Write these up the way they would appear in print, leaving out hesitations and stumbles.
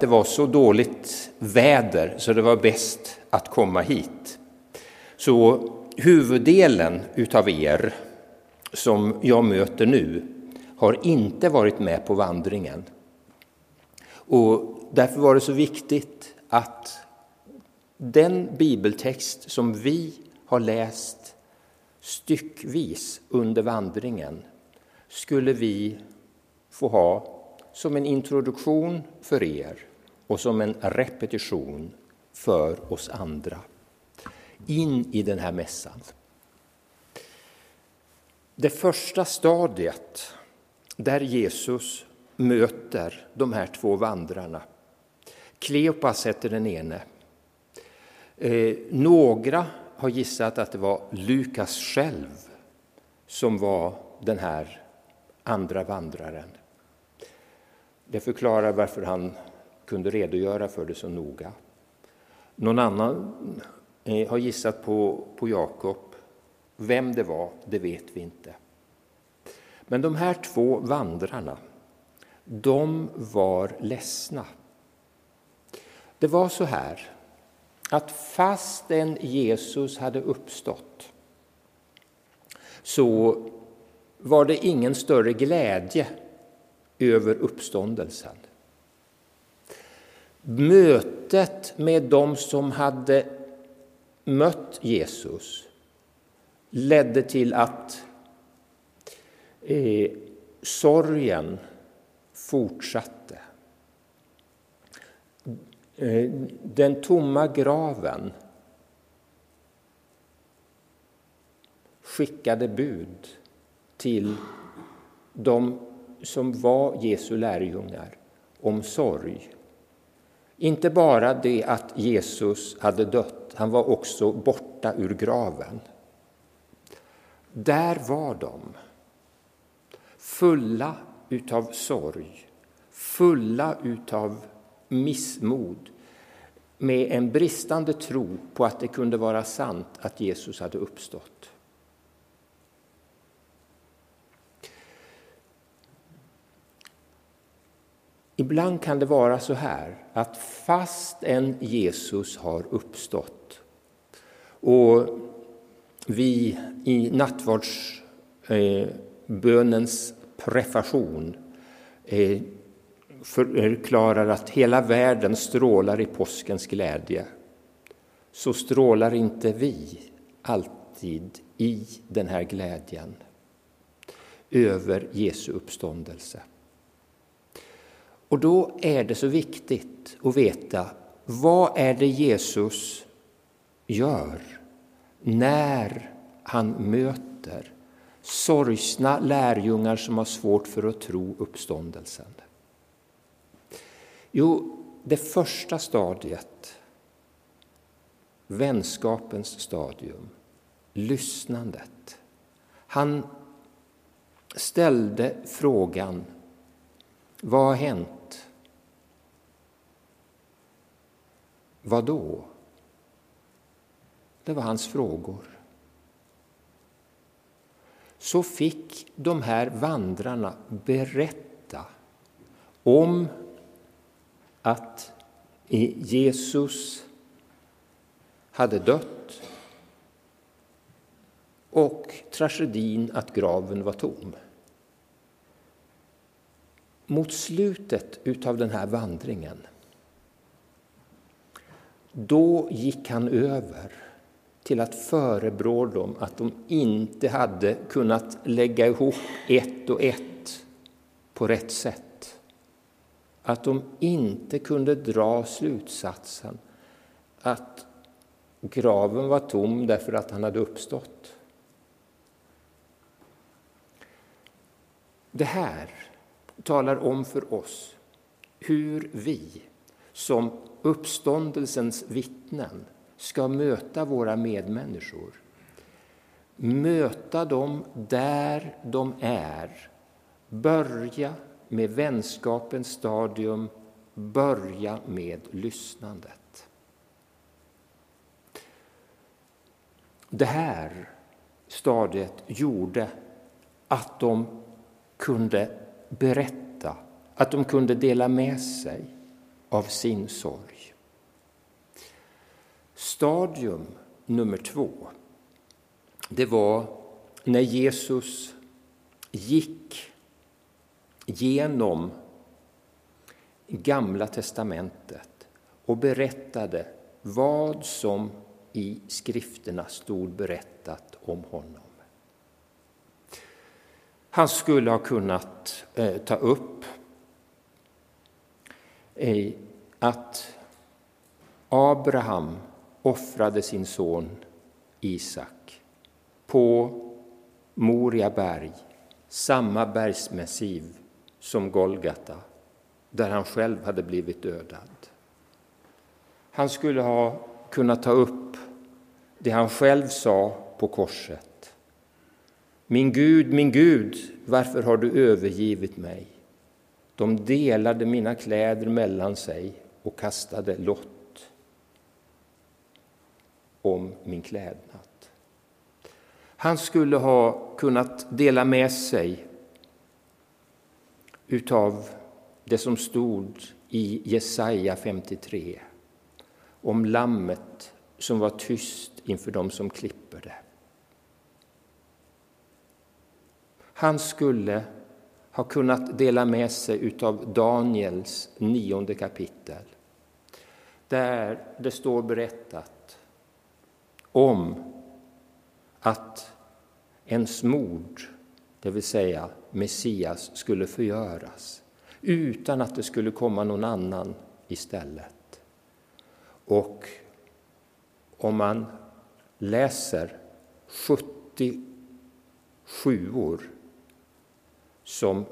att det var så dåligt väder så det var bäst att komma hit. Så huvuddelen utav er som jag möter nu har inte varit med på vandringen. Och därför var det så viktigt att den bibeltext som vi har läst styckvis under vandringen skulle vi få ha som en introduktion för er och som en repetition för oss andra in i den här mässan. Det första stadiet där Jesus möter de här två vandrarna. Kleopas sätter den ene. Några har gissat att det var Lukas själv som var den här andra vandraren. Det förklarar varför han kunde redogöra för det så noga. Någon annan har gissat på Jakob. Vem det var, det vet vi inte. Men de här två vandrarna, de var ledsna. Det var så här att fastän Jesus hade uppstått så var det ingen större glädje över uppståndelsen. Mötet med de som hade mött Jesus ledde till att sorgen fortsatte. Den tomma graven skickade bud till de som var Jesu lärjungar om sorg. Inte bara det att Jesus hade dött, han var också borta ur graven. Där var de, fulla utav sorg, fulla utav missmod, med en bristande tro på att det kunde vara sant att Jesus hade uppstått. Ibland kan det vara så här att fastän Jesus har uppstått och vi i nattvardsbönens prefation förklarar att hela världen strålar i påskens glädje, så strålar inte vi alltid i den här glädjen över Jesu uppståndelse. Och då är det så viktigt att veta, vad är det Jesus gör när han möter sorgsna lärjungar som har svårt för att tro uppståndelsen? Jo, det första stadiet, vänskapens stadium, lyssnandet. Han ställde frågan, vad har hänt? Vad då? Det var hans frågor. Så fick de här vandrarna berätta om att Jesus hade dött och tragedin att graven var tom. Mot slutet utav den här vandringen, då gick han över till att förebrå dem att de inte hade kunnat lägga ihop ett och ett på rätt sätt. Att de inte kunde dra slutsatsen att graven var tom därför att han hade uppstått. Det här talar om för oss hur vi som uppståndelsens vittnen ska möta våra medmänniskor. Möta dem där de är. Börja med vänskapens stadium. Börja med lyssnandet. Det här stadiet gjorde att de kunde berätta, att de kunde dela med sig, av sin sorg. Stadium nummer 2, det var när Jesus gick genom Gamla testamentet och berättade vad som i skrifterna stod berättat om honom. Han skulle ha kunnat ta upp att Abraham offrade sin son Isak på Moria berg, samma bergsmässiv som Golgata, där han själv hade blivit dödad. Han skulle ha kunnat ta upp det han själv sa på korset. Min Gud, varför har du övergivit mig? De delade mina kläder mellan sig och kastade lott om min klädnad. Han skulle ha kunnat dela med sig utav det som stod i Jesaja 53 om lammet som var tyst inför dem som klipper det. Han skulle ha kunnat dela med sig utav Daniels 9:e kapitel, där det står berättat om att ens mord, det vill säga Messias, skulle förgöras utan att det skulle komma någon annan istället. Och om man läser 77 som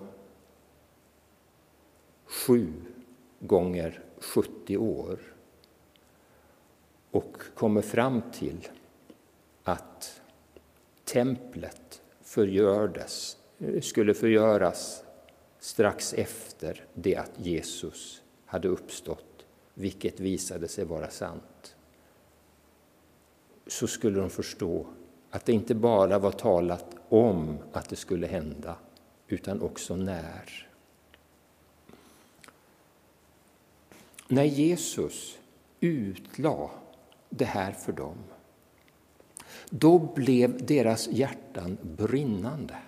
7 gånger 70 år och kommer fram till att templet skulle förgöras strax efter det att Jesus hade uppstått, vilket visade sig vara sant, så skulle de förstå att det inte bara var talat om att det skulle hända, utan också när. När Jesus utlade det här för dem, då blev deras hjärtan brinnande.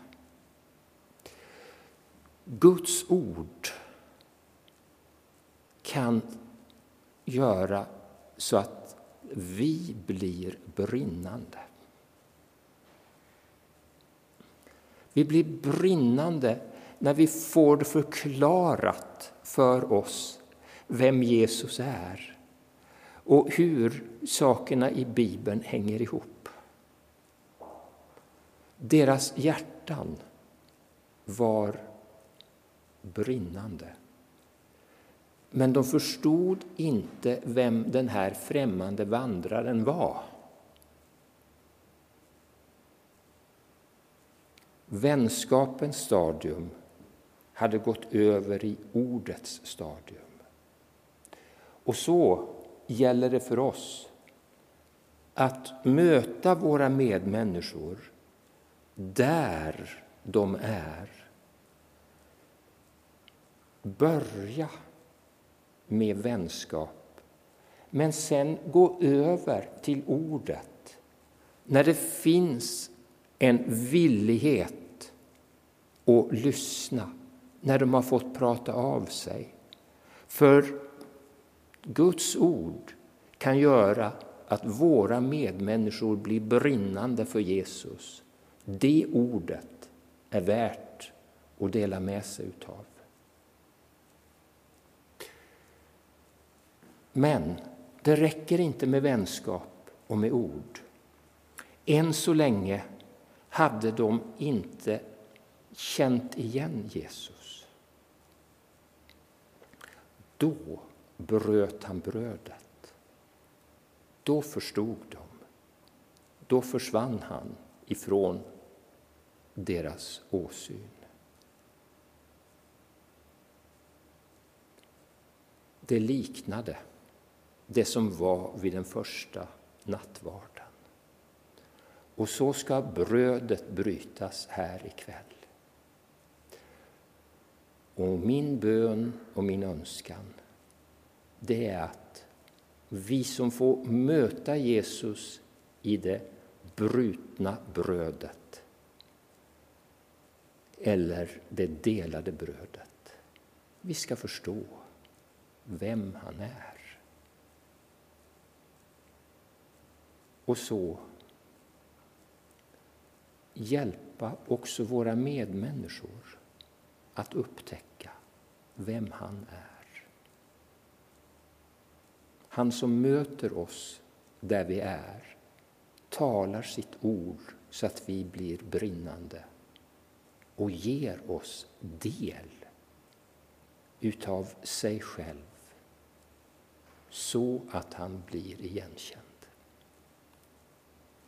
Guds ord kan göra så att vi blir brinnande. Vi blir brinnande när vi får det förklarat för oss vem Jesus är och hur sakerna i Bibeln hänger ihop. Deras hjärtan var brinnande. Men de förstod inte vem den här främmande vandraren var. Vänskapens stadium hade gått över i ordets stadium. Och så gäller det för oss att möta våra medmänniskor där de är. Börja med vänskap, men sen gå över till ordet. När det finns en villighet att lyssna, när de har fått prata av sig. För Guds ord kan göra att våra medmänniskor blir brinnande för Jesus. Det ordet är värt att dela med sig utav. Men det räcker inte med vänskap och med ord. Än så länge hade de inte känt igen Jesus. Då bröt han brödet. Då förstod de. Då försvann han ifrån deras åsyn. Det liknade det som var vid den första nattvarden. Och så ska brödet brytas här ikväll. Och min bön och min önskan det är att vi som får möta Jesus i det brutna brödet eller det delade brödet, vi ska förstå vem han är. Och så hjälpa också våra medmänniskor att upptäcka vem han är. Han som möter oss där vi är talar sitt ord så att vi blir brinnande och ger oss del utav sig själv så att han blir igenkänd.